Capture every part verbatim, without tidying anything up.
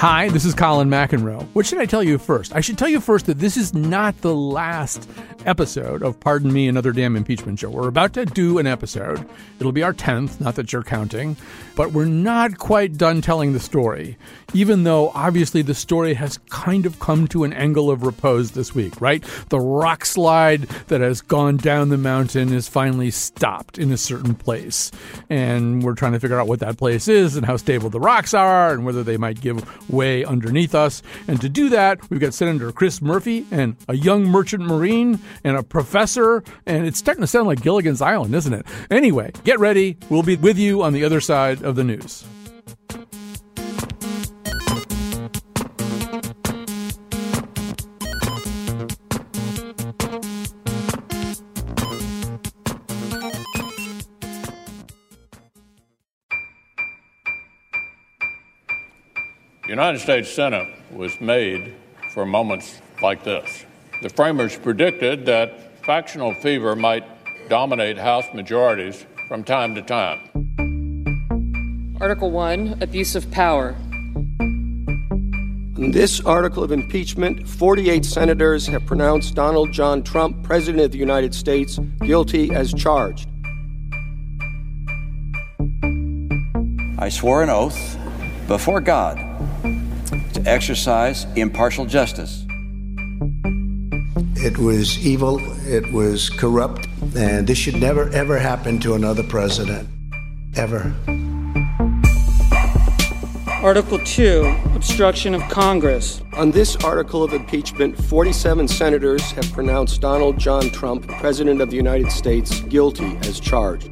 Hi, this is Colin McEnroe. What should I tell you first? I should tell you first that this is not the last episode of Pardon Me, Another Damn Impeachment Show. We're about to do an episode. It'll be our tenth, not that you're counting, but we're not quite done telling the story, even though obviously the story has kind of come to an angle of repose this week, right? The rock slide that has gone down the mountain is finally stopped in a certain place, and we're trying to figure out what that place is and how stable the rocks are and whether they might give way underneath us. And to do that, we've got Senator Chris Murphy and a young merchant marine and a professor. And it's starting to sound like Gilligan's Island, isn't it? Anyway, get ready. We'll be with you on the other side of the news. The United States Senate was made for moments like this. The framers predicted that factional fever might dominate House majorities from time to time. Article one, abuse of power. In this article of impeachment, forty-eight senators have pronounced Donald John Trump, President of the United States, guilty as charged. I swore an oath before God to exercise impartial justice. It was evil, it was corrupt, and this should never, ever happen to another president. Ever. Article two, obstruction of Congress. On this article of impeachment, forty-seven senators have pronounced Donald John Trump, President of the United States, guilty as charged.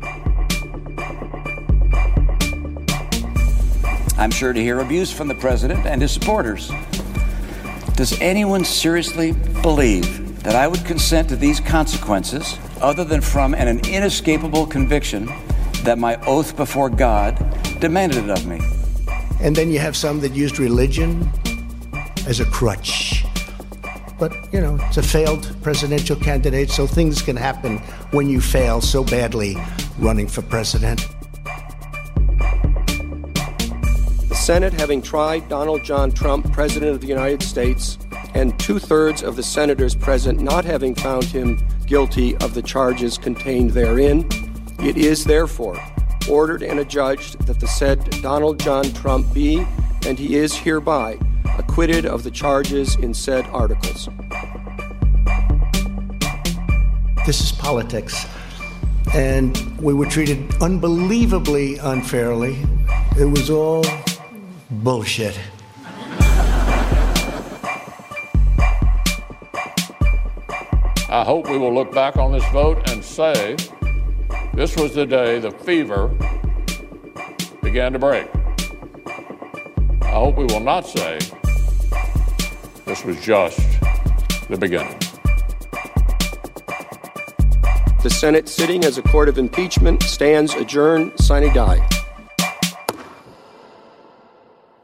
I'm sure to hear abuse from the president and his supporters. Does anyone seriously believe that I would consent to these consequences other than from an inescapable conviction that my oath before God demanded of me? And then you have some that used religion as a crutch. But, you know, it's a failed presidential candidate, so things can happen when you fail so badly running for president. Senate, having tried Donald John Trump, President of the United States, and two-thirds of the senators present not having found him guilty of the charges contained therein, it is therefore ordered and adjudged that the said Donald John Trump be, and he is hereby, acquitted of the charges in said articles. This is politics, and we were treated unbelievably unfairly. It was all bullshit. I hope we will look back on this vote and say, this was the day the fever began to break. I hope we will not say, this was just the beginning. The Senate, sitting as a court of impeachment, stands adjourned, sine die.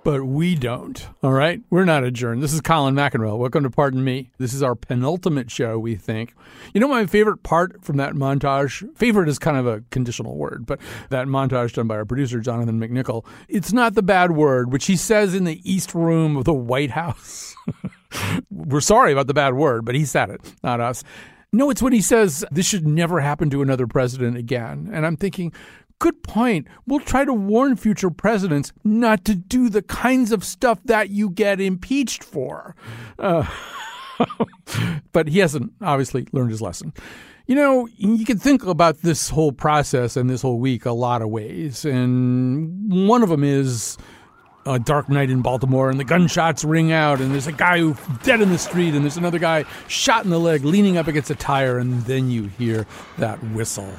But we don't, all right? We're not adjourned. This is Colin McEnroe. Welcome to Pardon Me. This is our penultimate show, we think. You know my favorite part from that montage? Favorite is kind of a conditional word, but that montage done by our producer, Jonathan McNichol, it's not the bad word, which he says in the East Room of the White House. We're sorry about the bad word, but he said it, not us. No, it's when he says, this should never happen to another president again. And I'm thinking, good point. We'll try to warn future presidents not to do the kinds of stuff that you get impeached for. Uh, but he hasn't obviously learned his lesson. You know, you can think about this whole process and this whole week a lot of ways. And one of them is a dark night in Baltimore and the gunshots ring out and there's a guy who's dead in the street and there's another guy shot in the leg leaning up against a tire. And then you hear that whistle.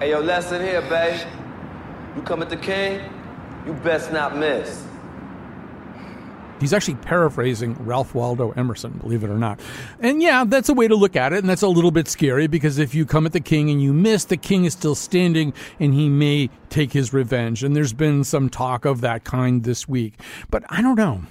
Hey, yo, lesson here, babe. You come at the king, you best not miss. He's actually paraphrasing Ralph Waldo Emerson, believe it or not. And yeah, that's a way to look at it, and that's a little bit scary, because if you come at the king and you miss, the king is still standing, and he may take his revenge. And there's been some talk of that kind this week. But I don't know.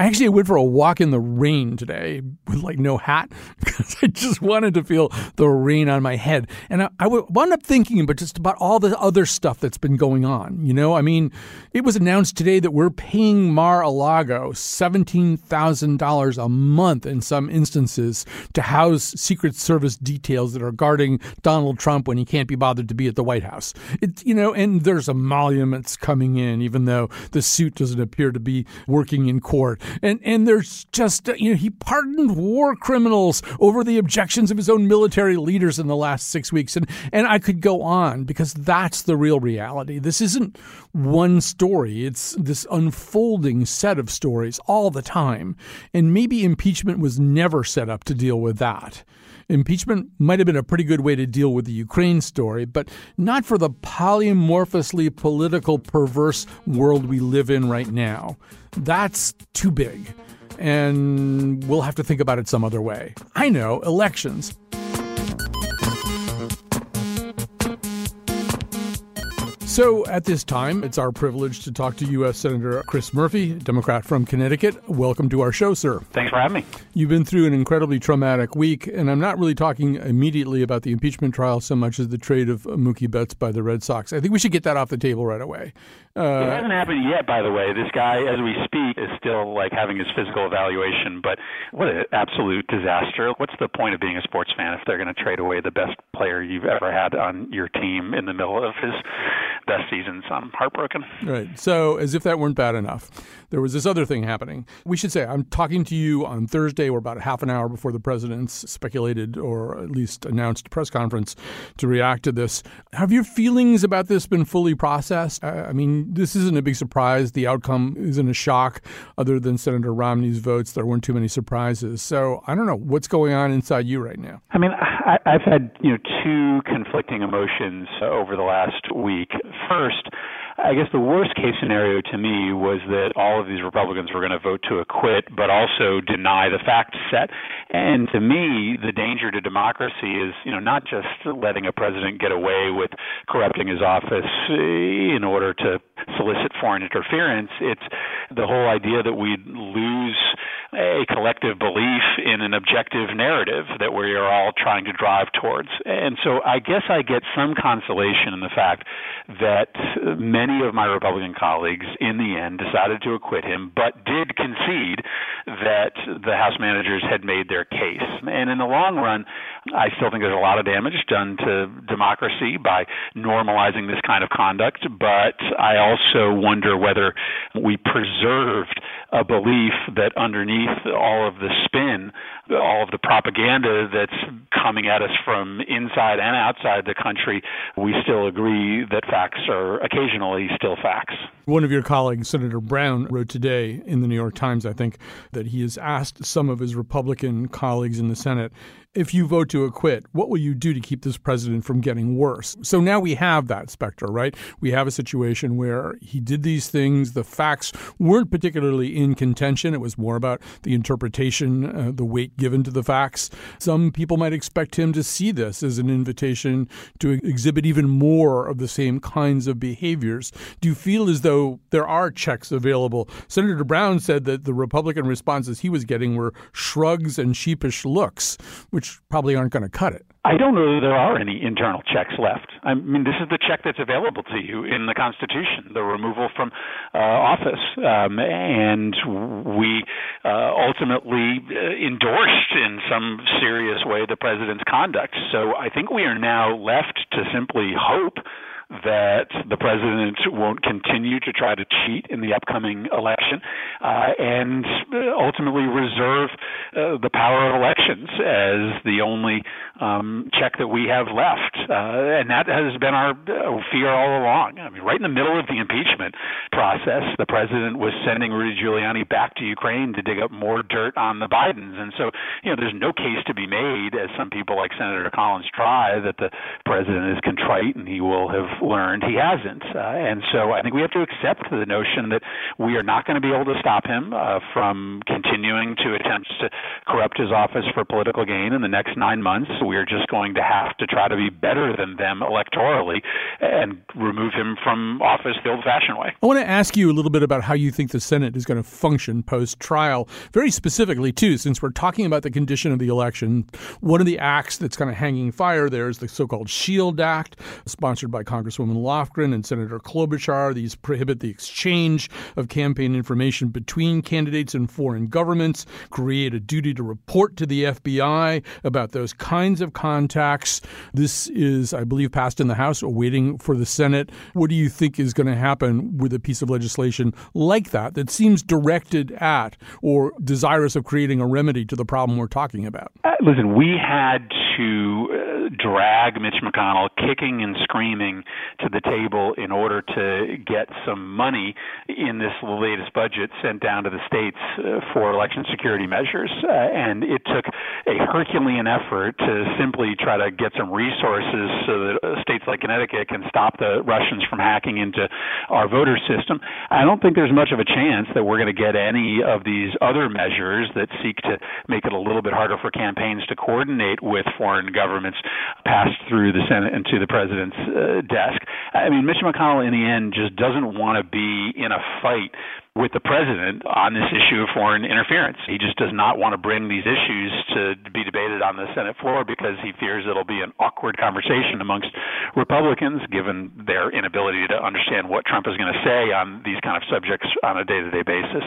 I actually went for a walk in the rain today with like no hat because I just wanted to feel the rain on my head. And I, I wound up thinking about just about all the other stuff that's been going on. You know, I mean, it was announced today that we're paying Mar-a-Lago seventeen thousand dollars a month in some instances to house Secret Service details that are guarding Donald Trump when he can't be bothered to be at the White House. It's, you know, and there's emoluments coming in, even though the suit doesn't appear to be working in court. And and there's just, you know, he pardoned war criminals over the objections of his own military leaders in the last six weeks. And, and I could go on because that's the real reality. This isn't one story. It's this unfolding set of stories all the time. And maybe impeachment was never set up to deal with that. Impeachment might have been a pretty good way to deal with the Ukraine story, but not for the polymorphously political perverse world we live in right now. That's too big, and we'll have to think about it some other way. I know, elections. So at this time, it's our privilege to talk to U S Senator Chris Murphy, Democrat from Connecticut. Welcome to our show, sir. Thanks for having me. You've been through an incredibly traumatic week, and I'm not really talking immediately about the impeachment trial so much as the trade of Mookie Betts by the Red Sox. I think we should get that off the table right away. Uh, it hasn't happened yet, by the way. This guy, as we speak, is still like having his physical evaluation, but what an absolute disaster. What's the point of being a sports fan if they're going to trade away the best player you've ever had on your team in the middle of his best seasons? I'm heartbroken. Right. So as if that weren't bad enough, there was this other thing happening. We should say I'm talking to you on Thursday. We're about half an hour before the president's speculated or at least announced press conference to react to this. Have your feelings about this been fully processed? I mean, this isn't a big surprise. The outcome isn't a shock other than Senator Romney's votes. There weren't too many surprises. So I don't know what's going on inside you right now. I mean, I, I've had, you know, two conflicting emotions over the last week. First, I guess the worst case scenario to me was that all of these Republicans were going to vote to acquit, but also deny the fact set. And to me, the danger to democracy is, you know, not just letting a president get away with corrupting his office in order to solicit foreign interference. It's the whole idea that we lose a collective belief in an objective narrative that we are all trying to drive towards. And so I guess I get some consolation in the fact that many of my Republican colleagues in the end decided to acquit him, but did concede that the House managers had made their case. And in the long run, I still think there's a lot of damage done to democracy by normalizing this kind of conduct, but I also wonder whether we preserved a belief that underneath all of the spin, all of the propaganda that's coming at us from inside and outside the country, we still agree that facts are occasionally still facts. One of your colleagues, Senator Brown, wrote today in the New York Times, I think, that he has asked some of his Republican colleagues in the Senate, if you vote to acquit, what will you do to keep this president from getting worse? So now we have that specter, right? We have a situation where he did these things. The facts weren't particularly in contention. It was more about the interpretation, uh, the weight given to the facts. Some people might expect him to see this as an invitation to exhibit even more of the same kinds of behaviors. Do you feel as though there are checks available? Senator Brown said that the Republican responses he was getting were shrugs and sheepish looks, which which probably aren't going to cut it. I don't know that there are any internal checks left. I mean, this is the check that's available to you in the Constitution, the removal from uh, office. Um, and we uh, ultimately endorsed in some serious way the president's conduct. So I think we are now left to simply hope that the president won't continue to try to cheat in the upcoming election uh, and ultimately reserve uh, the power of elections as the only um, check that we have left. Uh, and that has been our fear all along. I mean, right in the middle of the impeachment process, the president was sending Rudy Giuliani back to Ukraine to dig up more dirt on the Bidens. And so, you know, there's no case to be made, as some people like Senator Collins try, that the president is contrite and he will have learned, he hasn't. Uh, and so I think we have to accept the notion that we are not going to be able to stop him uh, from continuing to attempt to corrupt his office for political gain in the next nine months. We are just going to have to try to be better than them electorally and remove him from office the old-fashioned way. I want to ask you a little bit about how you think the Senate is going to function post-trial, very specifically, too, since we're talking about the condition of the election. One of the acts that's kind of hanging fire there is the so-called SHIELD Act, sponsored by Congresswoman Lofgren and Senator Klobuchar. These prohibit the exchange of campaign information between candidates and foreign governments, create a duty to report to the F B I about those kinds of contacts. This is, I believe, passed in the House, awaiting for the Senate. What do you think is going to happen with a piece of legislation like that that seems directed at or desirous of creating a remedy to the problem we're talking about? Uh, listen, we had to uh, drag Mitch McConnell kicking and screaming to the table in order to get some money in this latest budget sent down to the states uh, for election security measures. Uh, and it took a Herculean effort to simply try to get some resources so that uh, states like Connecticut can stop the Russians from hacking into our voter system. I don't think there's much of a chance that we're going to get any of these other measures that seek to make it a little bit harder for campaigns to coordinate with foreign governments passed through the Senate and to the president's uh, desk. I mean, Mitch McConnell, in the end, just doesn't want to be in a fight with the president on this issue of foreign interference. He just does not want to bring these issues to be debated on the Senate floor because he fears it'll be an awkward conversation amongst Republicans, given their inability to understand what Trump is going to say on these kind of subjects on a day-to-day basis.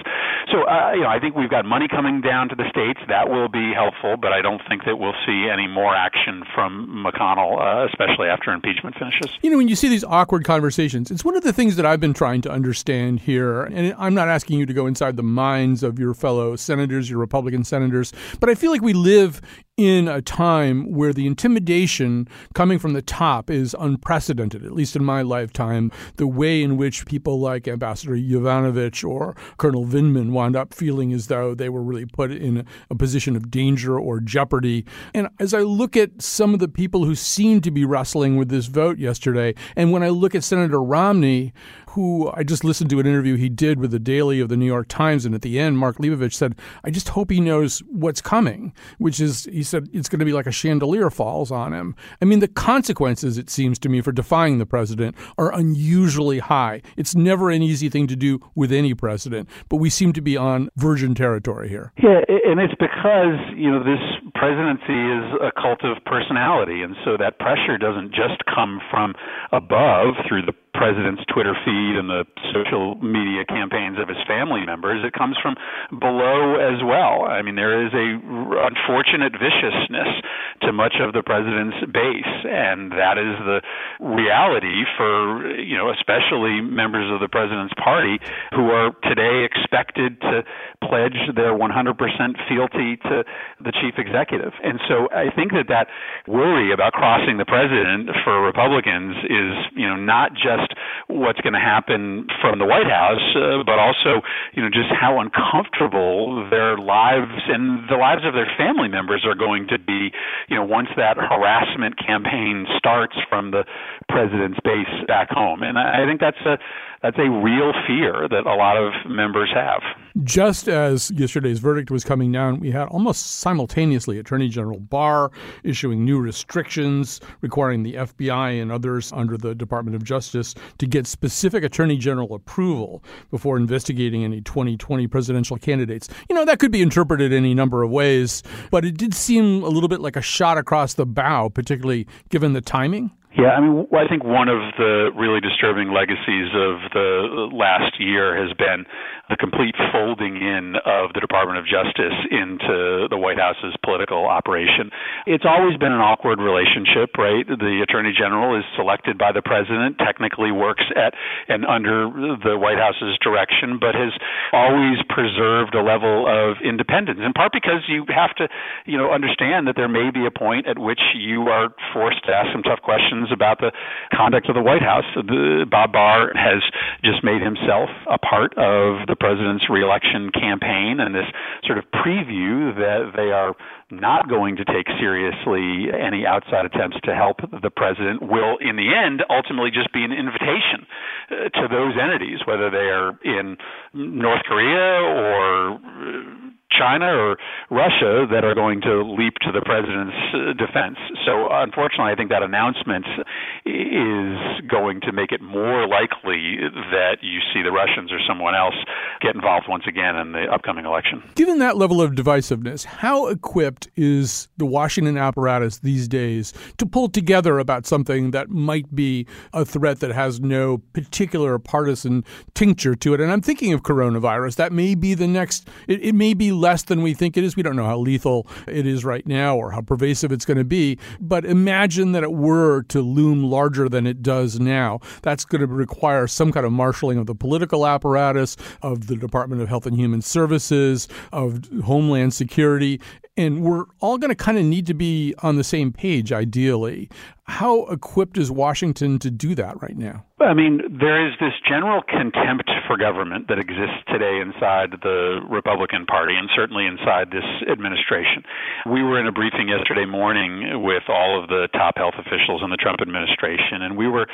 So, uh, you know, I think we've got money coming down to the states. That will be helpful, but I don't think that we'll see any more action from McConnell, uh, especially after impeachment finishes. You know, when you see these awkward conversations, it's one of the things that I've been trying to understand here, and I'm I'm not asking you to go inside the minds of your fellow senators, your Republican senators, but I feel like we live in a time where the intimidation coming from the top is unprecedented, at least in my lifetime. The way in which people like Ambassador Yovanovitch or Colonel Vindman wound up feeling as though they were really put in a position of danger or jeopardy. And as I look at some of the people who seem to be wrestling with this vote yesterday, and when I look at Senator Romney, who I just listened to an interview he did with the Daily of the New York Times, and at the end, Mark Leibovich said, I just hope he knows what's coming, which is, he said, it's going to be like a chandelier falls on him. I mean, the consequences, it seems to me, for defying the president are unusually high. It's never an easy thing to do with any president, but we seem to be on virgin territory here. Yeah, and it's because, you know, this presidency is a cult of personality, and so that pressure doesn't just come from above through the president's Twitter feed and the social media campaigns of his family members. It comes from below as well. I mean, there is a unfortunate viciousness to much of the president's base, and that is the reality for, you know, especially members of the president's party who are today expected to pledge their one hundred percent fealty to the chief executive. And so I think that that worry about crossing the president for Republicans is, you know, not just what's going to happen from the White House, uh, but also, you know, just how uncomfortable their lives and the lives of their family members are going to be, you know, once that harassment campaign starts from the president's base back home. And I think that's a that's a real fear that a lot of members have. Just as yesterday's verdict was coming down, we had almost simultaneously Attorney General Barr issuing new restrictions requiring the F B I and others under the Department of Justice to get specific Attorney General approval before investigating any twenty twenty presidential candidates. You know, that could be interpreted any number of ways, but it did seem a little bit like a shot across the bow, particularly given the timing. Yeah, I mean, I think one of the really disturbing legacies of the last year has been the complete folding in of the Department of Justice into the White House's political operation. It's always been an awkward relationship, right? The Attorney General is selected by the president, technically works at and under the White House's direction, but has always preserved a level of independence, in part because you have to, you know, understand that there may be a point at which you are forced to ask some tough questions questions about the conduct of the White House, the, Bob Barr has just made himself a part of the president's reelection campaign and this sort of preview that they are not going to take seriously any outside attempts to help the president will, in the end, ultimately just be an invitation to those entities, whether they are in North Korea or China or Russia, that are going to leap to the president's defense. So unfortunately, I think that announcement is going to make it more likely that you see the Russians or someone else get involved once again in the upcoming election. Given that level of divisiveness, how equipped is the Washington apparatus these days to pull together about something that might be a threat that has no particular partisan tincture to it? And I'm thinking of coronavirus. That may be the next, it, it may be less than we think it is. We don't know how lethal it is right now or how pervasive it's going to be. But imagine that it were to loom larger than it does now. That's going to require some kind of marshaling of the political apparatus, of the Department of Health and Human Services, of Homeland Security. And we're all going to kind of need to be on the same page, ideally. How equipped is Washington to do that right now? I mean, there is this general contempt for government that exists today inside the Republican Party and certainly inside this administration. We were in a briefing yesterday morning with all of the top health officials in the Trump administration, and we were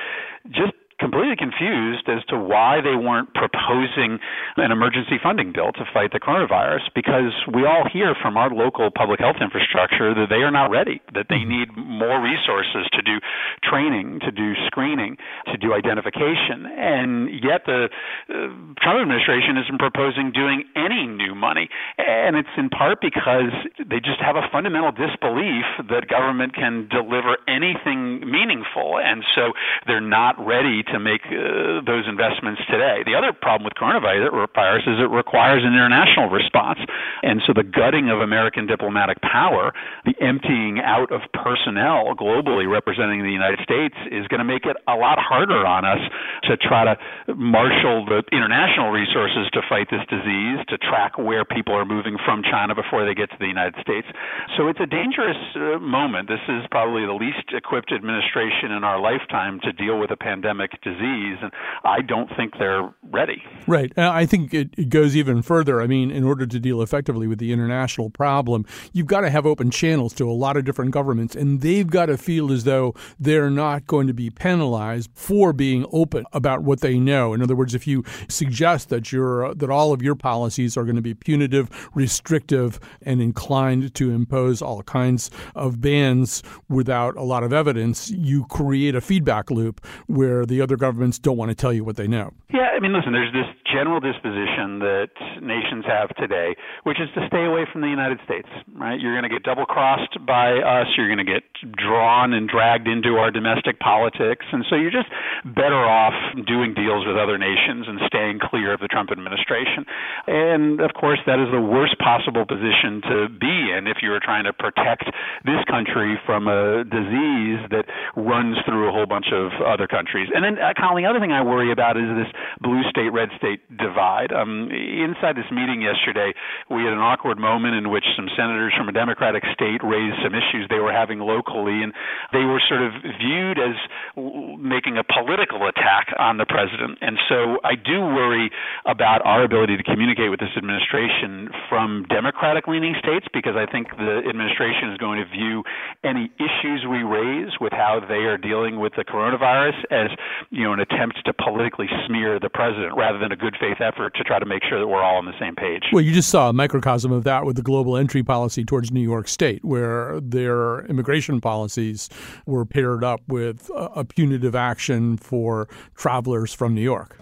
just completely confused as to why they weren't proposing an emergency funding bill to fight the coronavirus, because we all hear from our local public health infrastructure that they are not ready, that they need more resources to do training, to do screening, to do identification. And yet the uh, Trump administration isn't proposing doing any new money. And it's in part because they just have a fundamental disbelief that government can deliver anything meaningful. And so they're not ready to to make uh, those investments today. The other problem with coronavirus is it requires an international response. And so the gutting of American diplomatic power, the emptying out of personnel globally representing the United States, is going to make it a lot harder on us to try to marshal the international resources to fight this disease, to track where people are moving from China before they get to the United States. So it's a dangerous uh, moment. This is probably the least equipped administration in our lifetime to deal with a pandemic disease, and I don't think they're ready. Right. And I think it, it goes even further. I mean, in order to deal effectively with the international problem, you've got to have open channels to a lot of different governments, and they've got to feel as though they're not going to be penalized for being open about what they know. In other words, if you suggest that you're, that all of your policies are going to be punitive, restrictive, and inclined to impose all kinds of bans without a lot of evidence, you create a feedback loop where the other governments don't want to tell you what they know. Yeah, I mean, listen, there's this general disposition that nations have today, which is to stay away from the United States, right? You're going to get double-crossed by us. You're going to get drawn and dragged into our domestic politics. And so you're just better off doing deals with other nations and staying clear of the Trump administration. And, of course, that is the worst possible position to be in if you were trying to protect this country from a disease that runs through a whole bunch of other countries. And then, uh, Colin, the other thing I worry about is this blue state, red state divide. Um, inside this meeting yesterday, we had an awkward moment in which some senators from a Democratic state raised some issues they were having locally, and they were sort of viewed as making a political attack on the president. And so I do worry about our ability to communicate with this administration from Democratic-leaning states, because I think the administration is going to view any issues we raise with how they are dealing with the coronavirus as, you know, an attempt to politically smear the president rather than a good faith effort to try to make sure that we're all on the same page. Well, you just saw a microcosm of that with the global entry policy towards New York State, where their immigration policies were paired up with a punitive action for travelers from New York.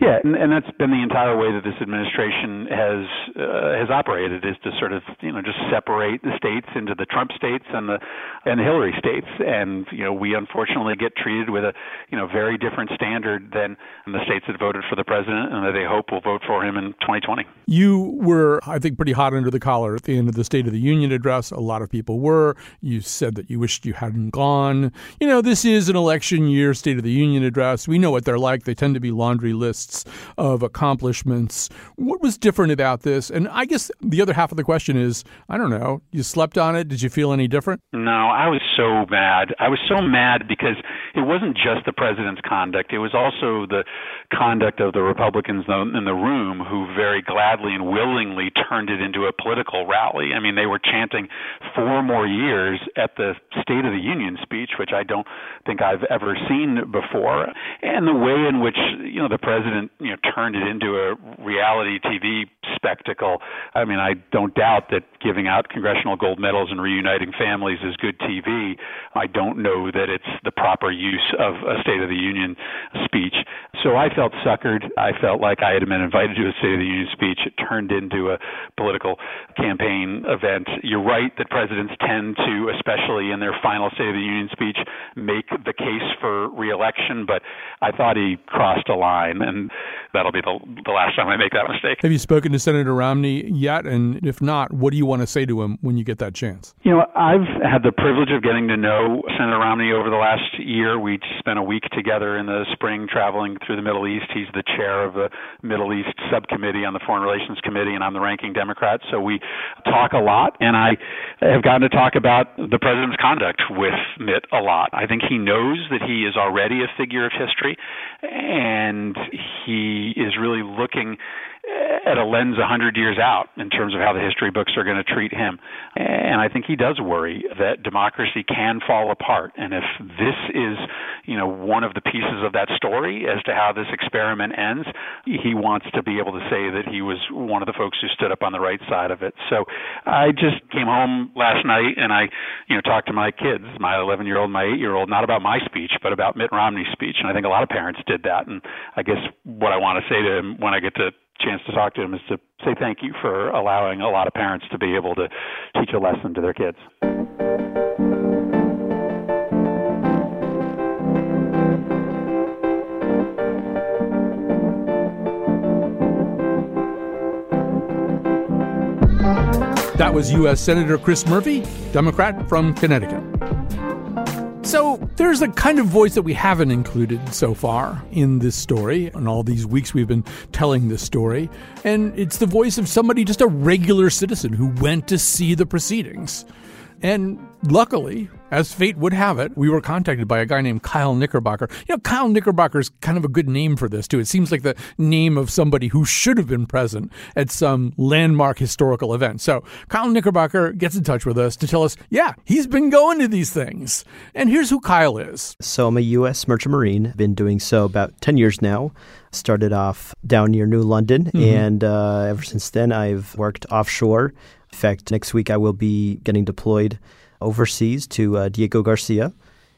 Yeah, and, and that's been the entire way that this administration has uh, has operated, is to sort of, you know, just separate the states into the Trump states and the and the Hillary states. And, you know, we unfortunately get treated with a, you know, very different standard than the states that voted for the president and that they hope will vote for him in twenty twenty. You were, I think, pretty hot under the collar at the end of the State of the Union address. A lot of people were. You said that you wished you hadn't gone. You know, this is an election year State of the Union address. We know what they're like. They tend to be laundry lists of accomplishments. What was different about this? And I guess the other half of the question is, I don't know, you slept on it. Did you feel any different? No, I was so mad. I was so mad because it wasn't just the president's conduct. It was also the conduct of the Republicans in the room who very gladly and willingly turned it into a political rally. I mean, they were chanting four more years at the State of the Union speech, which I don't think I've ever seen before. And the way in which, you know, the president, you know, turned it into a reality T V spectacle. I mean, I don't doubt that giving out congressional gold medals and reuniting families is good T V. I don't know that it's the proper use of a State of the Union speech. So I felt suckered. I felt like I had been invited to a State of the Union speech. It turned into a political campaign event. You're right that presidents tend to, especially in their final State of the Union speech, make the case for re-election, but I thought he crossed a line, and that'll be the, the last time I make that mistake. Have you spoken to Senator Romney yet? And if not, what do you want to say to him when you get that chance? You know, I've had the privilege of getting to know Senator Romney over the last year. We spent a week together in the spring traveling through the Middle East. He's the chair of the Middle East subcommittee on the Foreign Relations Committee, and I'm the ranking Democrat. So we talk a lot, and I have gotten to talk about the president's conduct with Mitt a lot. I think he knows that he is already a figure of history, and he is really looking at a lens one hundred years out in terms of how the history books are going to treat him. And I think he does worry that democracy can fall apart. And if this is, you know, one of the pieces of that story as to how this experiment ends, he wants to be able to say that he was one of the folks who stood up on the right side of it. So I just came home last night and I, you know, talked to my kids, my eleven-year-old, my eight-year-old, not about my speech, but about Mitt Romney's speech. And I think a lot of parents did that. And I guess what I want to say to him when I get to chance to talk to him is to say thank you for allowing a lot of parents to be able to teach a lesson to their kids. That was U S Senator Chris Murphy, Democrat from Connecticut. So there's a kind of voice that we haven't included so far in this story. In all these weeks we've been telling this story. And it's the voice of somebody, just a regular citizen who went to see the proceedings. And luckily, as fate would have it, we were contacted by a guy named Kyle Knickerbocker. You know, Kyle Knickerbocker is kind of a good name for this, too. It seems like the name of somebody who should have been present at some landmark historical event. So Kyle Knickerbocker gets in touch with us to tell us, yeah, he's been going to these things. And here's who Kyle is. So I'm a U S Merchant Marine. Been doing so about ten years now. Started off down near New London. Mm-hmm. And uh, ever since then, I've worked offshore. In fact, next week I will be getting deployed overseas to uh, Diego Garcia.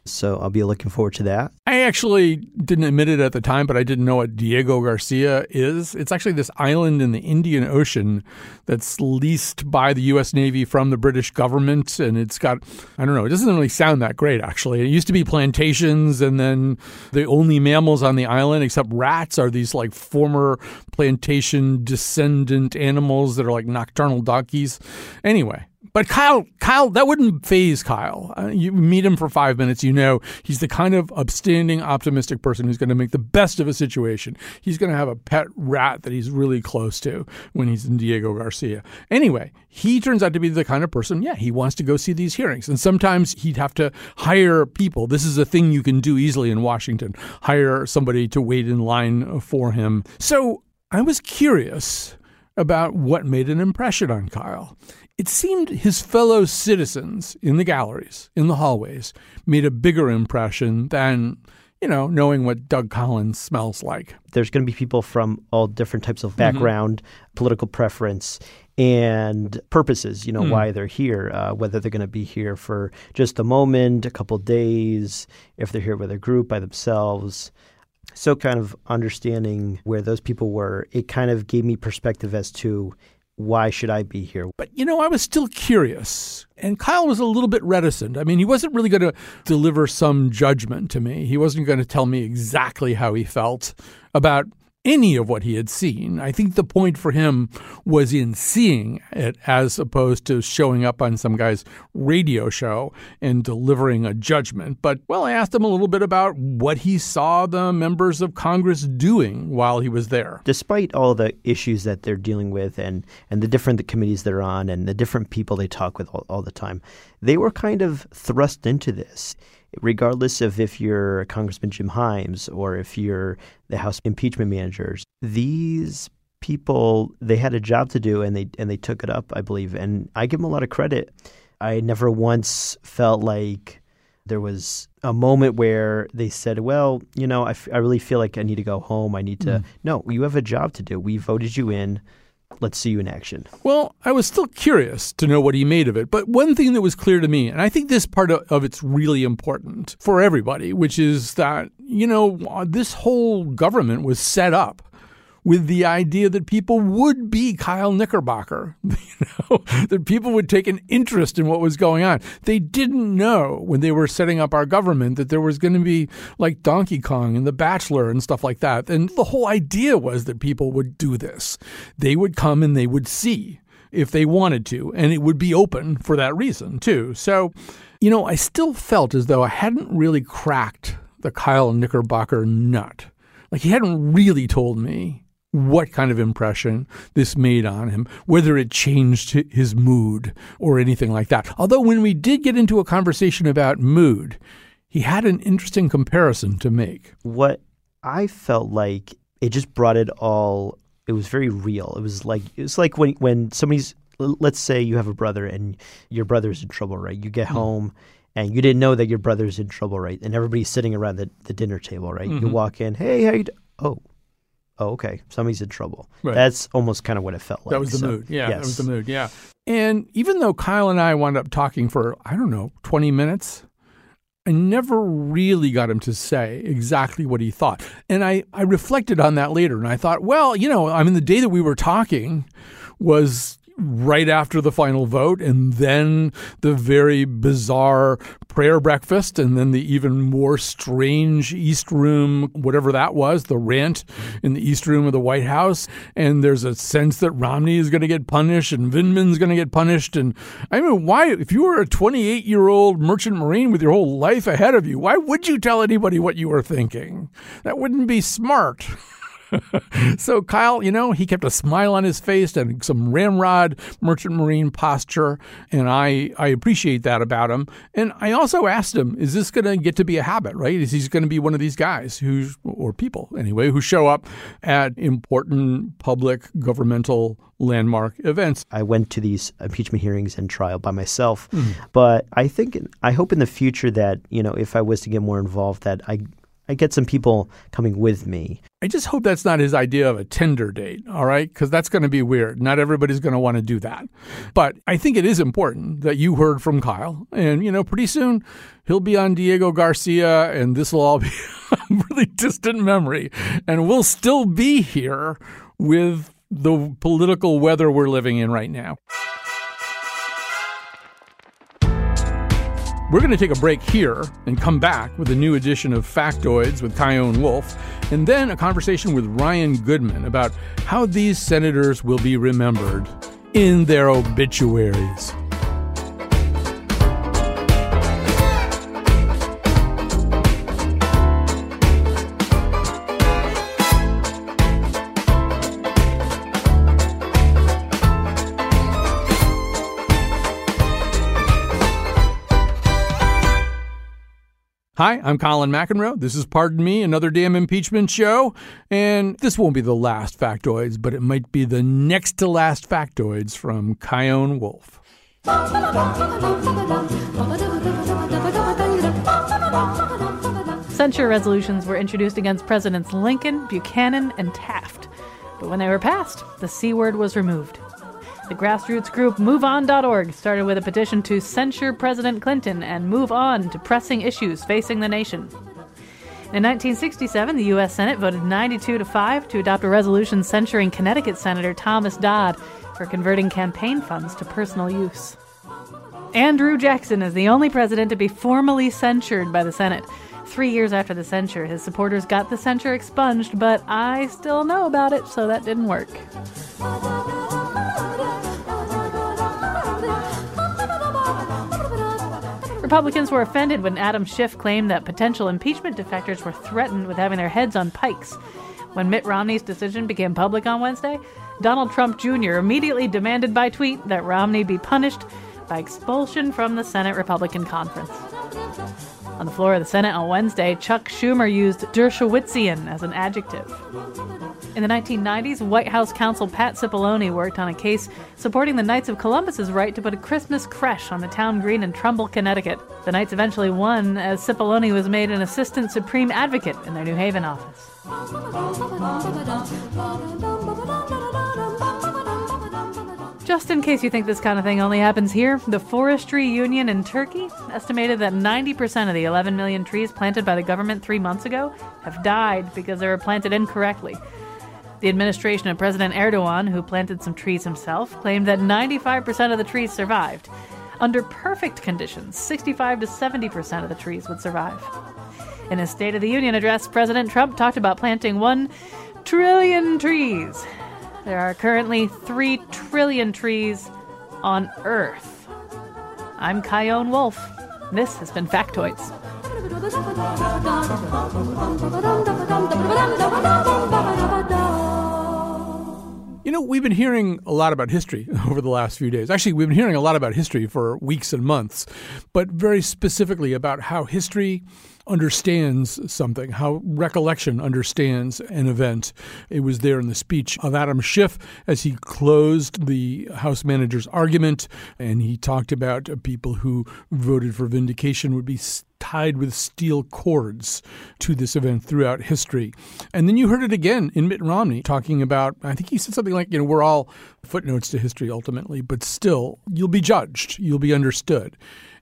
So I'll be looking forward to that. I actually didn't admit it at the time, but I didn't know what Diego Garcia is. It's actually this island in the Indian Ocean that's leased by the U S Navy from the British government. And it's got, I don't know, it doesn't really sound that great, actually. It used to be plantations, and then the only mammals on the island, except rats, are these like former plantation descendant animals that are like nocturnal donkeys. Anyway. But Kyle, Kyle, that wouldn't faze Kyle. Uh, you meet him for five minutes, you know he's the kind of upstanding, optimistic person who's going to make the best of a situation. He's going to have a pet rat that he's really close to when he's in Diego Garcia. Anyway, he turns out to be the kind of person, yeah, he wants to go see these hearings. And sometimes he'd have to hire people. This is a thing you can do easily in Washington, hire somebody to wait in line for him. So I was curious about what made an impression on Kyle. It seemed his fellow citizens in the galleries, in the hallways, made a bigger impression than, you know, knowing what Doug Collins smells like. There's going to be people from all different types of background, mm-hmm. political preference, and purposes, you know, mm. why they're here, uh, whether they're going to be here for just a moment, a couple days, if they're here with a group by themselves. So kind of understanding where those people were, it kind of gave me perspective as to why should I be here? But, you know, I was still curious. And Kyle was a little bit reticent. I mean, he wasn't really going to deliver some judgment to me. He wasn't going to tell me exactly how he felt about any of what he had seen. I think the point for him was in seeing it as opposed to showing up on some guy's radio show and delivering a judgment. But, well, I asked him a little bit about what he saw the members of Congress doing while he was there. Despite all the issues that they're dealing with and, and the different committees they're on and the different people they talk with all, all the time, they were kind of thrust into this. Regardless of if you're Congressman Jim Himes or if you're the House impeachment managers, these people, they had a job to do and they and they took it up, I believe. And I give them a lot of credit. I never once felt like there was a moment where they said, well, you know, I, f- I really feel like I need to go home. I need to mm. – no, you have a job to do. We voted you in. Let's see you in action. Well, I was still curious to know what he made of it. But one thing that was clear to me, and I think this part of, of it's really important for everybody, which is that, you know, this whole government was set up with the idea that people would be Kyle Knickerbocker, you know, that people would take an interest in what was going on. They didn't know when they were setting up our government that there was going to be like Donkey Kong and The Bachelor and stuff like that. And the whole idea was that people would do this. They would come and they would see if they wanted to, and it would be open for that reason too. So, you know, I still felt as though I hadn't really cracked the Kyle Knickerbocker nut. Like he hadn't really told me what kind of impression this made on him, whether it changed his mood or anything like that. Although when we did get into a conversation about mood, he had an interesting comparison to make. What I felt like, it just brought it all, it was very real. It was like, it's like when, when somebody's, let's say you have a brother and your brother's in trouble, right? You get mm-hmm. home and you didn't know that your brother's in trouble, right? And everybody's sitting around the, the dinner table, right? Mm-hmm. You walk in, hey, how you doing? Oh. Oh, okay. Somebody's in trouble. Right. That's almost kind of what it felt like. That was the so, mood. Yeah, yes. That was the mood. Yeah. And even though Kyle and I wound up talking for, I don't know, twenty minutes, I never really got him to say exactly what he thought. And I, I reflected on that later and I thought, well, you know, I mean, the day that we were talking was right after the final vote and then the very bizarre prayer breakfast and then the even more strange East Room, whatever that was, the rant in the East Room of the White House. And there's a sense that Romney is going to get punished and Vindman's going to get punished. And I mean, why, if you were a twenty-eight-year-old merchant marine with your whole life ahead of you, why would you tell anybody what you were thinking? That wouldn't be smart. So Kyle, you know, he kept a smile on his face and some ramrod merchant marine posture. And I, I appreciate that about him. And I also asked him, is this going to get to be a habit, right? Is he going to be one of these guys who, or people anyway, who show up at important public governmental landmark events? I went to these impeachment hearings and trial by myself. Mm-hmm. But I think, I hope in the future that, you know, if I was to get more involved, that I I get some people coming with me. I just hope that's not his idea of a Tinder date, all right? Because that's going to be weird. Not everybody's going to want to do that. But I think it is important that you heard from Kyle. And, you know, pretty soon he'll be on Diego Garcia and this will all be a really distant memory. And we'll still be here with the political weather we're living in right now. We're going to take a break here and come back with a new edition of Factoids with Kyone Wolf, and then a conversation with Ryan Goodman about how these senators will be remembered in their obituaries. Hi, I'm Colin McEnroe. This is Pardon Me, Another Damn Impeachment Show. And this won't be the last Factoids, but it might be the next to last Factoids from Kyone Wolf. Censure resolutions were introduced against Presidents Lincoln, Buchanan, and Taft. But when they were passed, the C word was removed. The grassroots group move on dot org started with a petition to censure President Clinton and move on to pressing issues facing the nation. In nineteen sixty-seven, the U S Senate voted ninety-two to five to adopt a resolution censuring Connecticut Senator Thomas Dodd for converting campaign funds to personal use. Andrew Jackson is the only president to be formally censured by the Senate. Three years after the censure, his supporters got the censure expunged, but I still know about it, so that didn't work. Republicans were offended when Adam Schiff claimed that potential impeachment defectors were threatened with having their heads on pikes. When Mitt Romney's decision became public on Wednesday, Donald Trump Junior immediately demanded by tweet that Romney be punished by expulsion from the Senate Republican Conference. On the floor of the Senate on Wednesday, Chuck Schumer used Dershowitzian as an adjective. In the nineteen nineties, White House counsel Pat Cipollone worked on a case supporting the Knights of Columbus's right to put a Christmas creche on the town green in Trumbull, Connecticut. The Knights eventually won, as Cipollone was made an assistant supreme advocate in their New Haven office. Just in case you think this kind of thing only happens here, the Forestry Union in Turkey estimated that ninety percent of the eleven million trees planted by the government three months ago have died because they were planted incorrectly. The administration of President Erdogan, who planted some trees himself, claimed that ninety-five percent of the trees survived. Under perfect conditions, sixty-five to seventy percent of the trees would survive. In his State of the Union address, President Trump talked about planting one trillion trees. There are currently three trillion trees on Earth. I'm Kyone Wolf. This has been Factoids. You know, we've been hearing a lot about history over the last few days. Actually, we've been hearing a lot about history for weeks and months, but very specifically about how history understands something, how recollection understands an event. It was there in the speech of Adam Schiff as he closed the House manager's argument, and he talked about people who voted for vindication would be tied with steel cords to this event throughout history. And then you heard it again in Mitt Romney talking about, I think he said something like, you know, we're all footnotes to history ultimately, but still, you'll be judged, you'll be understood.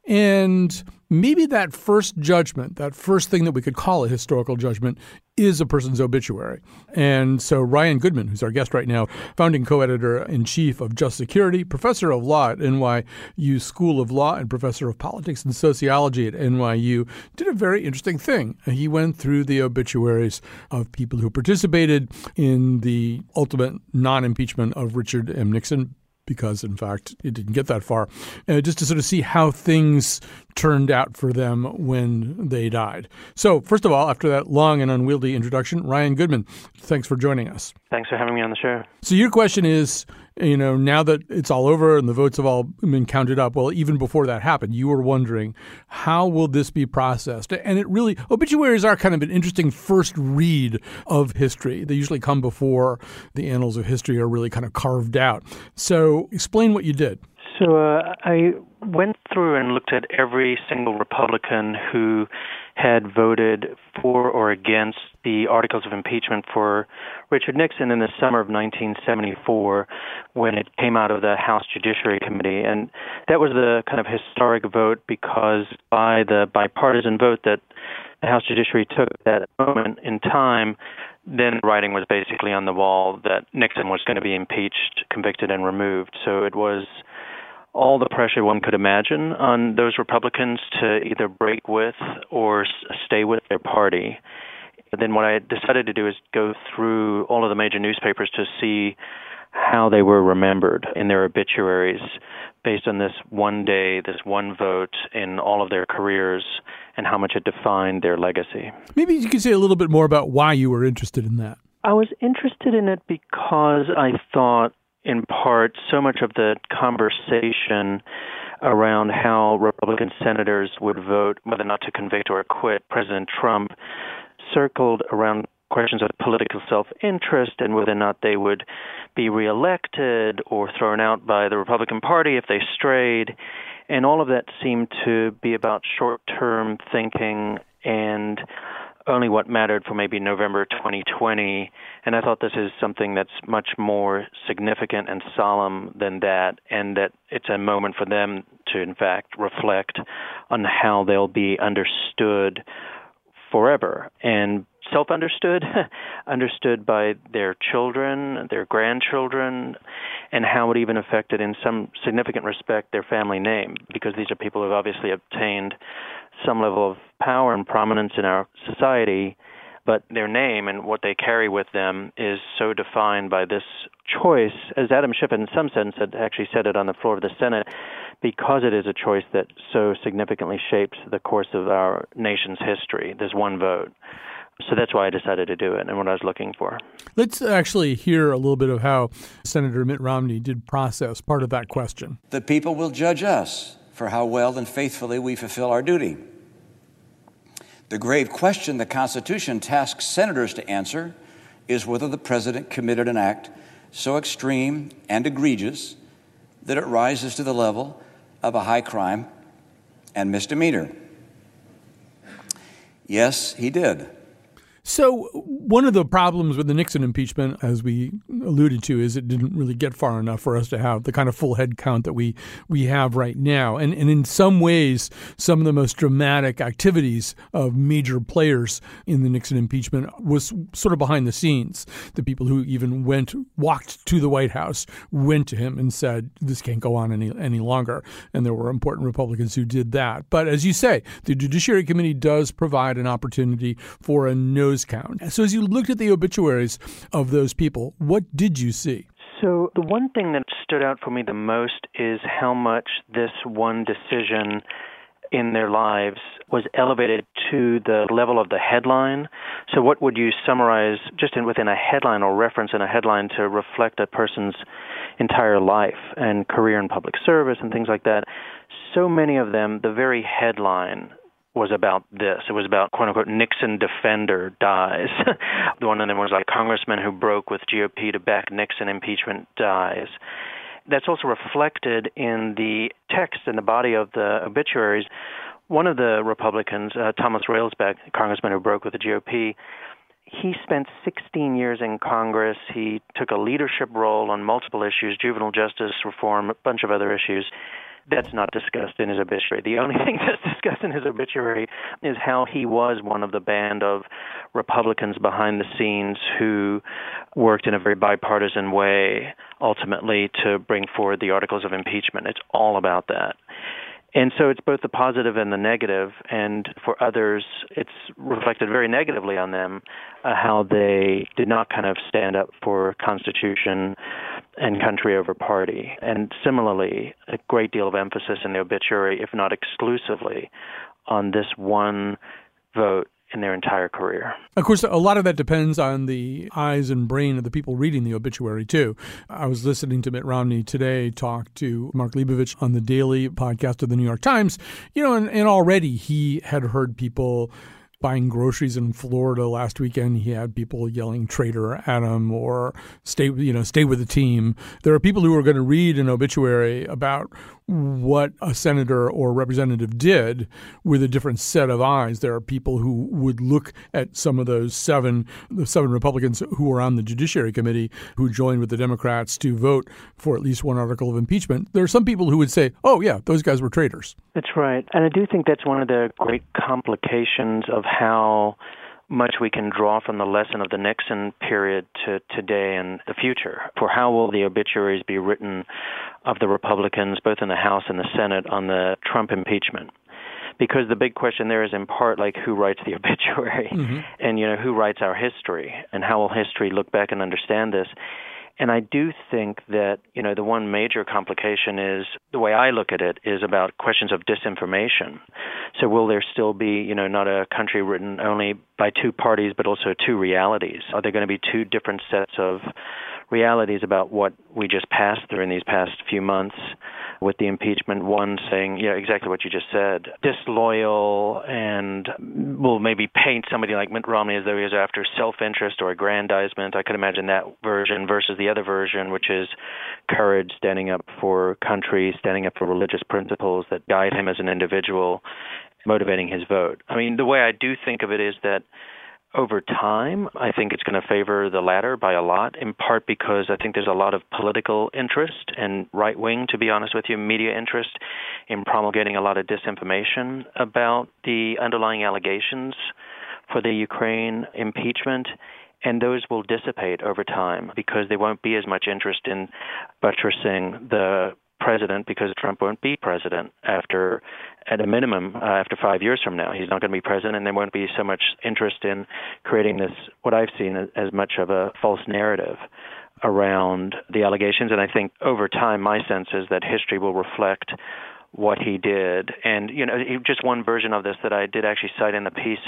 And maybe that first judgment, that first thing that we could call a historical judgment, is a person's obituary. And so Ryan Goodman, who's our guest right now, founding co-editor-in-chief of Just Security, professor of law at N Y U School of Law and professor of politics and sociology at N Y U, did a very interesting thing. He went through the obituaries of people who participated in the ultimate non-impeachment of Richard M. Nixon, because, in fact, it didn't get that far, uh, just to sort of see how things turned out for them when they died. So, first of all, after that long and unwieldy introduction, Ryan Goodman, thanks for joining us. Thanks for having me on the show. So your question is, you know, now that it's all over and the votes have all been counted up, well, even before that happened, you were wondering, how will this be processed? And it really, obituaries are kind of an interesting first read of history. They usually come before the annals of history are really kind of carved out. So explain what you did. So uh, I went through and looked at every single Republican who had voted for or against the articles of impeachment for Richard Nixon in the summer of nineteen seventy-four when it came out of the House Judiciary Committee. And that was the kind of historic vote because by the bipartisan vote that the House Judiciary took at that moment in time, then writing was basically on the wall that Nixon was going to be impeached, convicted, and removed. So it was all the pressure one could imagine on those Republicans to either break with or stay with their party. And then what I decided to do is go through all of the major newspapers to see how they were remembered in their obituaries based on this one day, this one vote in all of their careers and how much it defined their legacy. Maybe you could say a little bit more about why you were interested in that. I was interested in it because I thought, in part, so much of the conversation around how Republican senators would vote, whether or not to convict or acquit President Trump, circled around questions of political self-interest and whether or not they would be reelected or thrown out by the Republican Party if they strayed. And all of that seemed to be about short-term thinking and only what mattered for maybe November twenty twenty, and I thought this is something that's much more significant and solemn than that, and that it's a moment for them to, in fact, reflect on how they'll be understood forever, and self-understood, understood by their children, their grandchildren, and how it even affected, in some significant respect, their family name, because these are people who have obviously obtained some level of power and prominence in our society, but their name and what they carry with them is so defined by this choice, as Adam Schiff in some sense had actually said it on the floor of the Senate, because it is a choice that so significantly shapes the course of our nation's history, this one vote. So that's why I decided to do it and what I was looking for. Let's actually hear a little bit of how Senator Mitt Romney did process part of that question. The people will judge us for how well and faithfully we fulfill our duty. The grave question the Constitution tasks senators to answer is whether the president committed an act so extreme and egregious that it rises to the level of a high crime and misdemeanor. Yes, he did. So one of the problems with the Nixon impeachment, as we alluded to, is it didn't really get far enough for us to have the kind of full head count that we we have right now. And, and in some ways, some of the most dramatic activities of major players in the Nixon impeachment was sort of behind the scenes. The people who even went, walked to the White House, went to him and said, this can't go on any, any longer. And there were important Republicans who did that. But as you say, the Judiciary Committee does provide an opportunity for a no count. So as you looked at the obituaries of those people, what did you see? So the one thing that stood out for me the most is how much this one decision in their lives was elevated to the level of the headline. So what would you summarize just in, within a headline or reference in a headline to reflect a person's entire life and career in public service and things like that? So many of them, the very headline was about this. It was about, quote-unquote, Nixon defender dies. The one of them was like, congressman who broke with G O P to back Nixon impeachment dies. That's also reflected in the text and the body of the obituaries. One of the Republicans, uh, Thomas Railsback, congressman who broke with the G O P, he spent sixteen years in Congress. He took a leadership role on multiple issues, juvenile justice reform, a bunch of other issues. That's not discussed in his obituary. The only thing that's discussed in his obituary is how he was one of the band of Republicans behind the scenes who worked in a very bipartisan way, ultimately, to bring forward the articles of impeachment. It's all about that. And so it's both the positive and the negative, and for others, it's reflected very negatively on them, uh, how they did not kind of stand up for Constitution and country over party. And similarly, a great deal of emphasis in the obituary, if not exclusively, on this one vote in their entire career. Of course, a lot of that depends on the eyes and brain of the people reading the obituary, too. I was listening to Mitt Romney today talk to Mark Leibovich on the Daily podcast of the New York Times, you know, and, and already he had heard people buying groceries in Florida last weekend. He had people yelling "traitor, Adam," or "stay, you know, stay with the team." There are people who are going to read an obituary about what a senator or representative did with a different set of eyes. There are people who would look at some of those seven, the seven Republicans who were on the Judiciary Committee who joined with the Democrats to vote for at least one article of impeachment. There are some people who would say, "Oh, yeah, those guys were traitors." That's right, and I do think that's one of the great complications of how much we can draw from the lesson of the Nixon period to today and the future. For how will the obituaries be written of the Republicans, both in the House and the Senate, on the Trump impeachment? Because the big question there is in part like who writes the obituary mm-hmm. and, you know, who writes our history and how will history look back and understand this? And I do think that, you know, the one major complication is, the way I look at it, is about questions of disinformation. So will there still be, you know, not a country written only by two parties, but also two realities? Are there going to be two different sets of realities about what we just passed through in these past few months with the impeachment? One saying, yeah, exactly what you just said, disloyal, and will maybe paint somebody like Mitt Romney as though he is after self-interest or aggrandizement. I could imagine that version versus the other version, which is courage, standing up for country, standing up for religious principles that guide him as an individual, motivating his vote. I mean, the way I do think of it is that over time, I think it's going to favor the latter by a lot, in part because I think there's a lot of political interest and right-wing, to be honest with you, media interest in promulgating a lot of disinformation about the underlying allegations for the Ukraine impeachment. And those will dissipate over time because there won't be as much interest in buttressing the president because Trump won't be president after, at a minimum, uh, after five years from now. He's not going to be president, and there won't be so much interest in creating this, what I've seen as, as much of a false narrative around the allegations. And I think over time, my sense is that history will reflect what he did. And, you know, just one version of this that I did actually cite in the piece,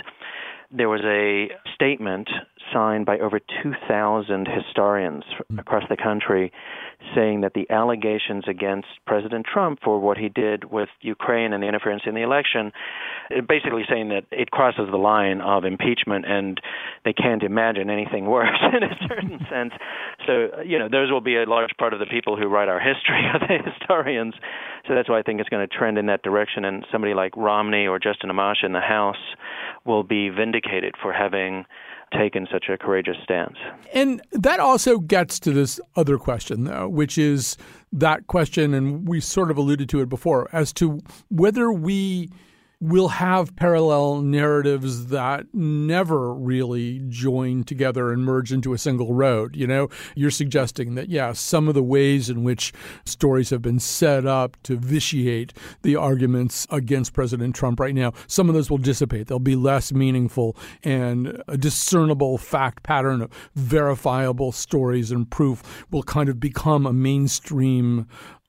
there was a statement signed by over two thousand historians across the country saying that the allegations against President Trump for what he did with Ukraine and the interference in the election, basically saying that it crosses the line of impeachment and they can't imagine anything worse in a certain sense. So, you know, those will be a large part of the people who write our history, are the historians. So that's why I think it's going to trend in that direction. And somebody like Romney or Justin Amash in the House will be vindicated for having taken such a courageous stance. And that also gets to this other question, though, which is that question, and we sort of alluded to it before, as to whether we will have parallel narratives that never really join together and merge into a single road. You know, you're suggesting that, yeah, some of the ways in which stories have been set up to vitiate the arguments against President Trump right now, some of those will dissipate. They'll be less meaningful, and a discernible fact pattern of verifiable stories and proof will kind of become a mainstream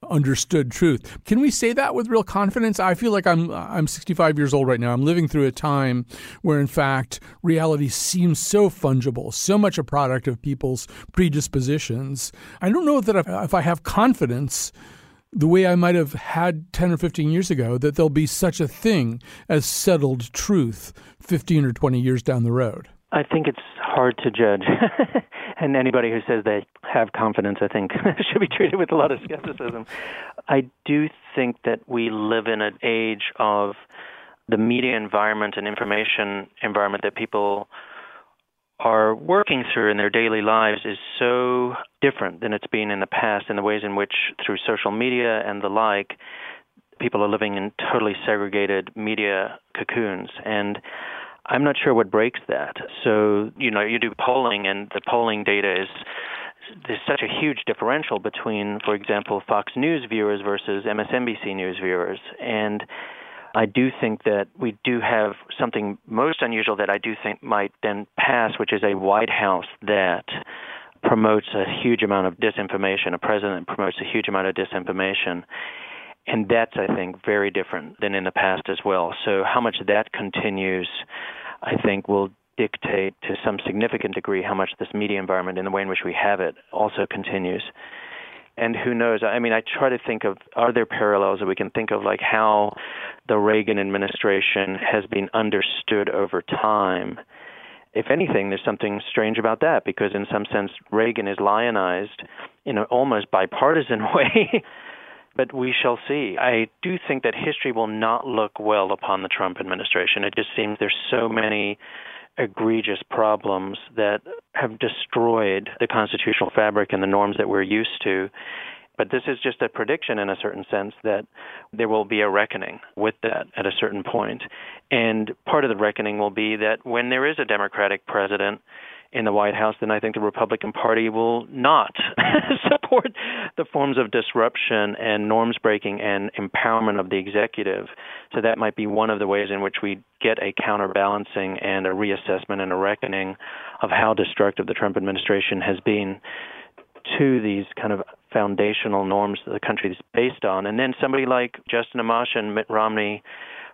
understood truth. Can we say that with real confidence? I feel like I'm I'm sixty-five years old right now. I'm living through a time where, in fact, reality seems so fungible, so much a product of people's predispositions. I don't know that if, if I have confidence the way I might have had ten or fifteen years ago that there'll be such a thing as settled truth fifteen or twenty years down the road. I think it's hard to judge. And anybody who says they have confidence, I think, should be treated with a lot of skepticism. I do think that we live in an age of the media environment and information environment that people are working through in their daily lives is so different than it's been in the past, in the ways in which, through social media and the like, people are living in totally segregated media cocoons. And I'm not sure what breaks that. So, you know, you do polling, and the polling data is, there's such a huge differential between, for example, Fox News viewers versus M S N B C News viewers. And I do think that we do have something most unusual that I do think might then pass, which is a White House that promotes a huge amount of disinformation. A president promotes a huge amount of disinformation. And that's, I think, very different than in the past as well. So how much that continues, I think, will dictate to some significant degree how much this media environment and the way in which we have it also continues. And who knows? I mean, I try to think of, are there parallels that we can think of, like how the Reagan administration has been understood over time? If anything, there's something strange about that, because in some sense, Reagan is lionized in an almost bipartisan way. But we shall see. I do think that history will not look well upon the Trump administration. It just seems there's so many egregious problems that have destroyed the constitutional fabric and the norms that we're used to. But this is just a prediction in a certain sense that there will be a reckoning with that at a certain point. And part of the reckoning will be that when there is a Democratic president in the White House, then I think the Republican Party will not support the forms of disruption and norms breaking and empowerment of the executive. So that might be one of the ways in which we get a counterbalancing and a reassessment and a reckoning of how destructive the Trump administration has been to these kind of foundational norms that the country is based on. And then somebody like Justin Amash and Mitt Romney,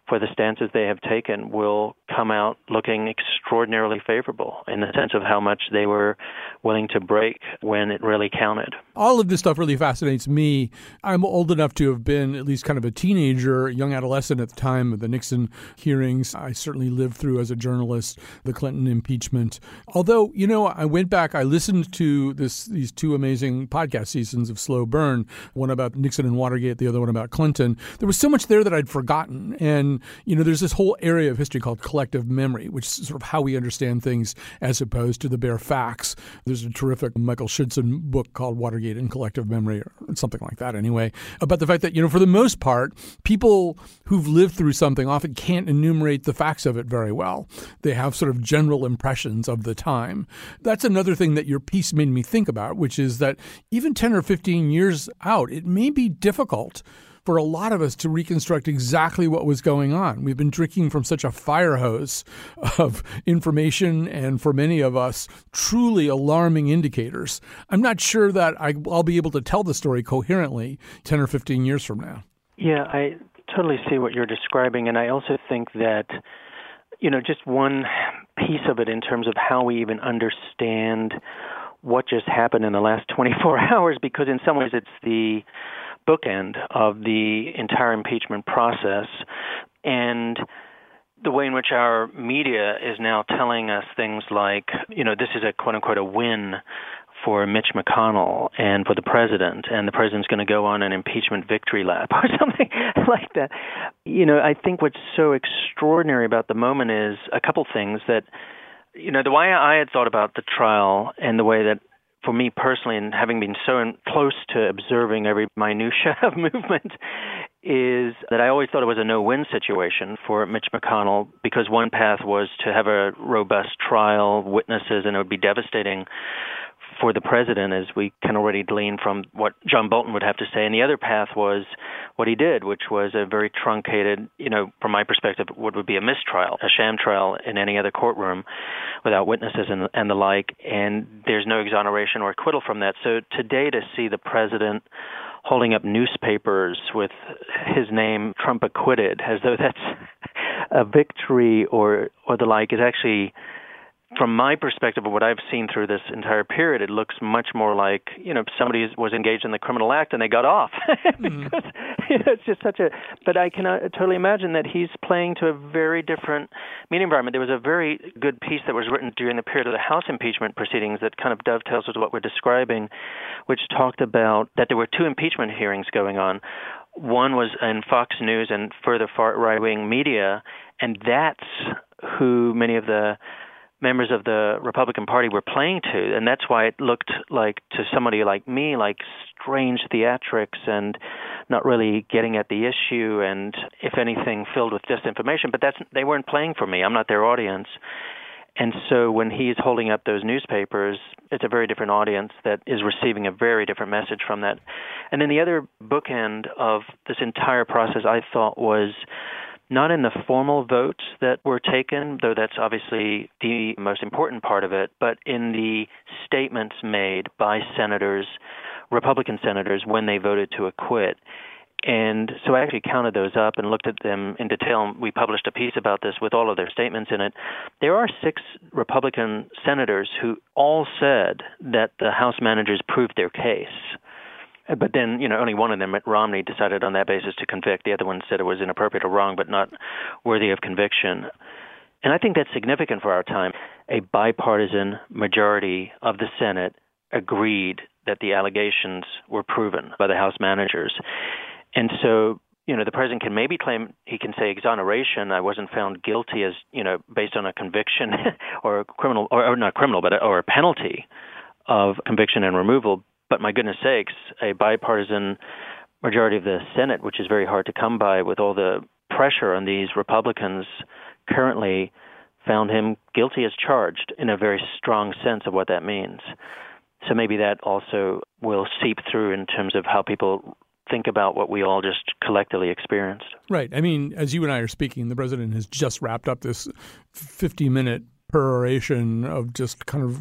for the stances they have taken, will come out looking extraordinarily favorable in the sense of how much they were willing to break when it really counted. All of this stuff really fascinates me. I'm old enough to have been at least kind of a teenager, a young adolescent at the time of the Nixon hearings. I certainly lived through, as a journalist, the Clinton impeachment. Although, you know, I went back, I listened to this these two amazing podcast seasons of Slow Burn, one about Nixon and Watergate, the other one about Clinton. There was so much there that I'd forgotten. And And, you know, there's this whole area of history called collective memory, which is sort of how we understand things as opposed to the bare facts. There's a terrific Michael Shidson book called Watergate and Collective Memory, or something like that anyway, about the fact that, you know, for the most part, people who've lived through something often can't enumerate the facts of it very well. They have sort of general impressions of the time. That's another thing that your piece made me think about, which is that even ten or fifteen years out, it may be difficult for a lot of us to reconstruct exactly what was going on. We've been drinking from such a fire hose of information and, for many of us, truly alarming indicators. I'm not sure that I'll be able to tell the story coherently ten or fifteen years from now. Yeah, I totally see what you're describing. And I also think that, you know, just one piece of it in terms of how we even understand what just happened in the last twenty-four hours, because in some ways it's the bookend of the entire impeachment process, and the way in which our media is now telling us things like, you know, this is a quote-unquote a win for Mitch McConnell and for the president, and the president's going to go on an impeachment victory lap or something like that. You know, I think what's so extraordinary about the moment is a couple things that, you know, the way I had thought about the trial and the way that, for me personally, and having been so in, close to observing every minutia of movement, is that I always thought it was a no-win situation for Mitch McConnell, because one path was to have a robust trial, witnesses, and it would be devastating for the president, as we can already glean from what John Bolton would have to say. And the other path was what he did, which was a very truncated, you know, from my perspective, what would be a mistrial, a sham trial in any other courtroom without witnesses and, and the like. And there's no exoneration or acquittal from that. So today, to see the president holding up newspapers with his name, Trump acquitted, as though that's a victory or, or the like, is actually, from my perspective of what I've seen through this entire period, it looks much more like, you know, somebody was engaged in the criminal act and they got off. Mm. Because, you know, it's just such a – but I can totally imagine that he's playing to a very different media environment. There was a very good piece that was written during the period of the House impeachment proceedings that kind of dovetails with what we're describing, which talked about that there were two impeachment hearings going on. One was in Fox News and further far right-wing media, and that's who many of the – members of the Republican Party were playing to, and that's why it looked like, to somebody like me, like strange theatrics and not really getting at the issue, and if anything, filled with disinformation. But that's, they weren't playing for me. I'm not their audience. And so when he's holding up those newspapers, it's a very different audience that is receiving a very different message from that. And then the other bookend of this entire process, I thought, was not in the formal votes that were taken, though that's obviously the most important part of it, but in the statements made by senators, Republican senators, when they voted to acquit. And so I actually counted those up and looked at them in detail. We published a piece about this with all of their statements in it. There are six Republican senators who all said that the House managers proved their case. But then, you know, only one of them, Mitt Romney, decided on that basis to convict. The other one said it was inappropriate or wrong, but not worthy of conviction. And I think that's significant for our time. A bipartisan majority of the Senate agreed that the allegations were proven by the House managers. And so, you know, the president can maybe claim, he can say exoneration. I wasn't found guilty as, you know, based on a conviction or a criminal, or, or not criminal, but a, or a penalty of conviction and removal. But my goodness sakes, a bipartisan majority of the Senate, which is very hard to come by with all the pressure on these Republicans currently, found him guilty as charged in a very strong sense of what that means. So maybe that also will seep through in terms of how people think about what we all just collectively experienced. Right. I mean, as you and I are speaking, the president has just wrapped up this fifty-minute peroration of just kind of,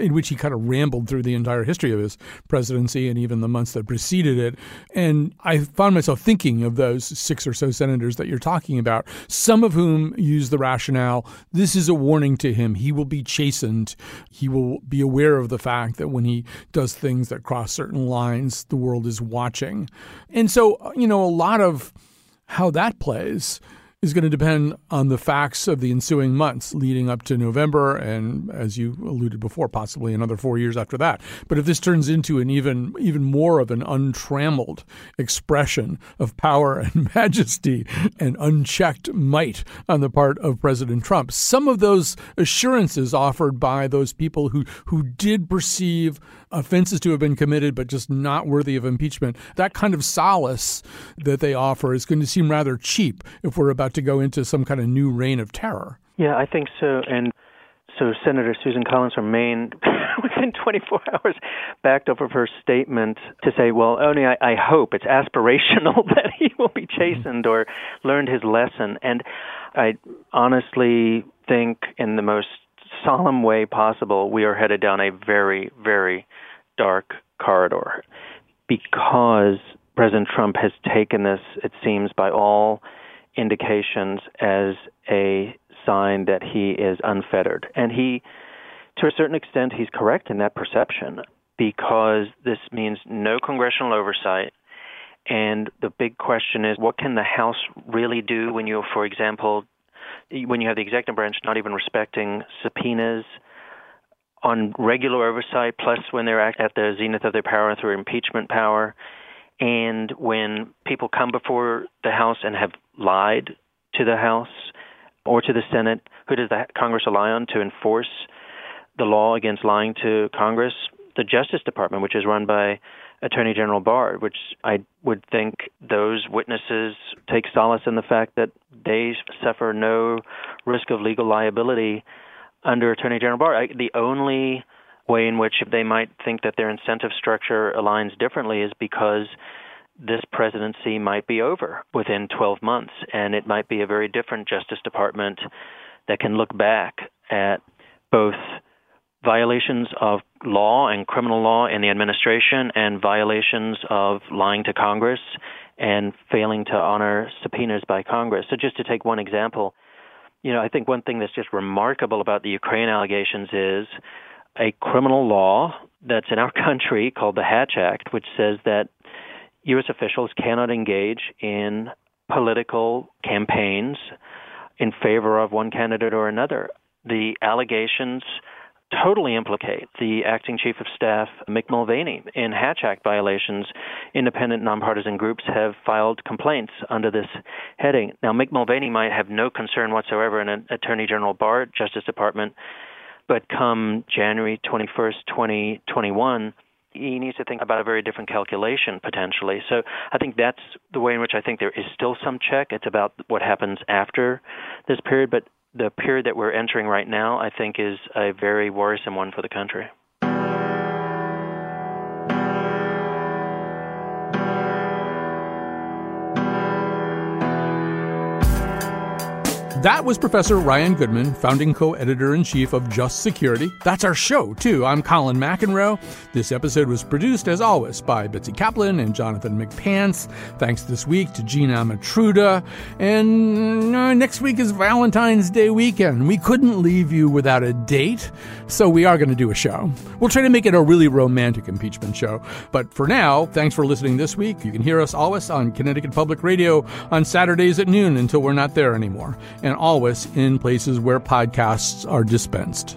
in which he kind of rambled through the entire history of his presidency and even the months that preceded it. And I found myself thinking of those six or so senators that you're talking about, some of whom use the rationale, this is a warning to him. He will be chastened. He will be aware of the fact that when he does things that cross certain lines, the world is watching. And so, you know, a lot of how that plays is going to depend on the facts of the ensuing months leading up to November and, as you alluded before, possibly another four years after that. But if this turns into an even even more of an untrammeled expression of power and majesty and unchecked might on the part of President Trump, some of those assurances offered by those people who, who did perceive offenses to have been committed but just not worthy of impeachment, that kind of solace that they offer is going to seem rather cheap if we're about to go into some kind of new reign of terror. Yeah, I think so. And so Senator Susan Collins from Maine, within twenty-four hours, backed off of her statement to say, well, only I, I hope it's aspirational that he will be chastened or learned his lesson. And I honestly think in the most solemn way possible, we are headed down a very, very dark corridor because President Trump has taken this, it seems, by all indications as a sign that he is unfettered. And he, to a certain extent, he's correct in that perception because this means no congressional oversight. And the big question is, what can the House really do when you, for example, when you have the executive branch not even respecting subpoenas on regular oversight, plus when they're at the zenith of their power through impeachment power, and when people come before the House and have lied to the House or to the Senate, who does the Congress rely on to enforce the law against lying to Congress? The Justice Department, which is run by Attorney General Barr, which I would think those witnesses take solace in the fact that they suffer no risk of legal liability under Attorney General Barr. I, the only way in which they might think that their incentive structure aligns differently is because this presidency might be over within twelve months, and it might be a very different Justice Department that can look back at both violations of law and criminal law in the administration and violations of lying to Congress and failing to honor subpoenas by Congress. So just to take one example, you know, I think one thing that's just remarkable about the Ukraine allegations is a criminal law that's in our country called the Hatch Act, which says that U S officials cannot engage in political campaigns in favor of one candidate or another. The allegations totally implicate the acting chief of staff, Mick Mulvaney, in Hatch Act violations. Independent nonpartisan groups have filed complaints under this heading. Now, Mick Mulvaney might have no concern whatsoever in an Attorney General Barr Justice Department, but come January twenty-first, twenty twenty-one, he needs to think about a very different calculation potentially. So I think that's the way in which I think there is still some check. It's about what happens after this period, but the period that we're entering right now, I think, is a very worrisome one for the country. That was Professor Ryan Goodman, founding co-editor-in-chief of Just Security. That's our show, too. I'm Colin McEnroe. This episode was produced, as always, by Betsy Kaplan and Jonathan McPants. Thanks this week to Gina Matruda. And uh, next week is Valentine's Day weekend. We couldn't leave you without a date, so we are going to do a show. We'll try to make it a really romantic impeachment show. But for now, thanks for listening this week. You can hear us always on Connecticut Public Radio on Saturdays at noon until we're not there anymore. And always in places where podcasts are dispensed.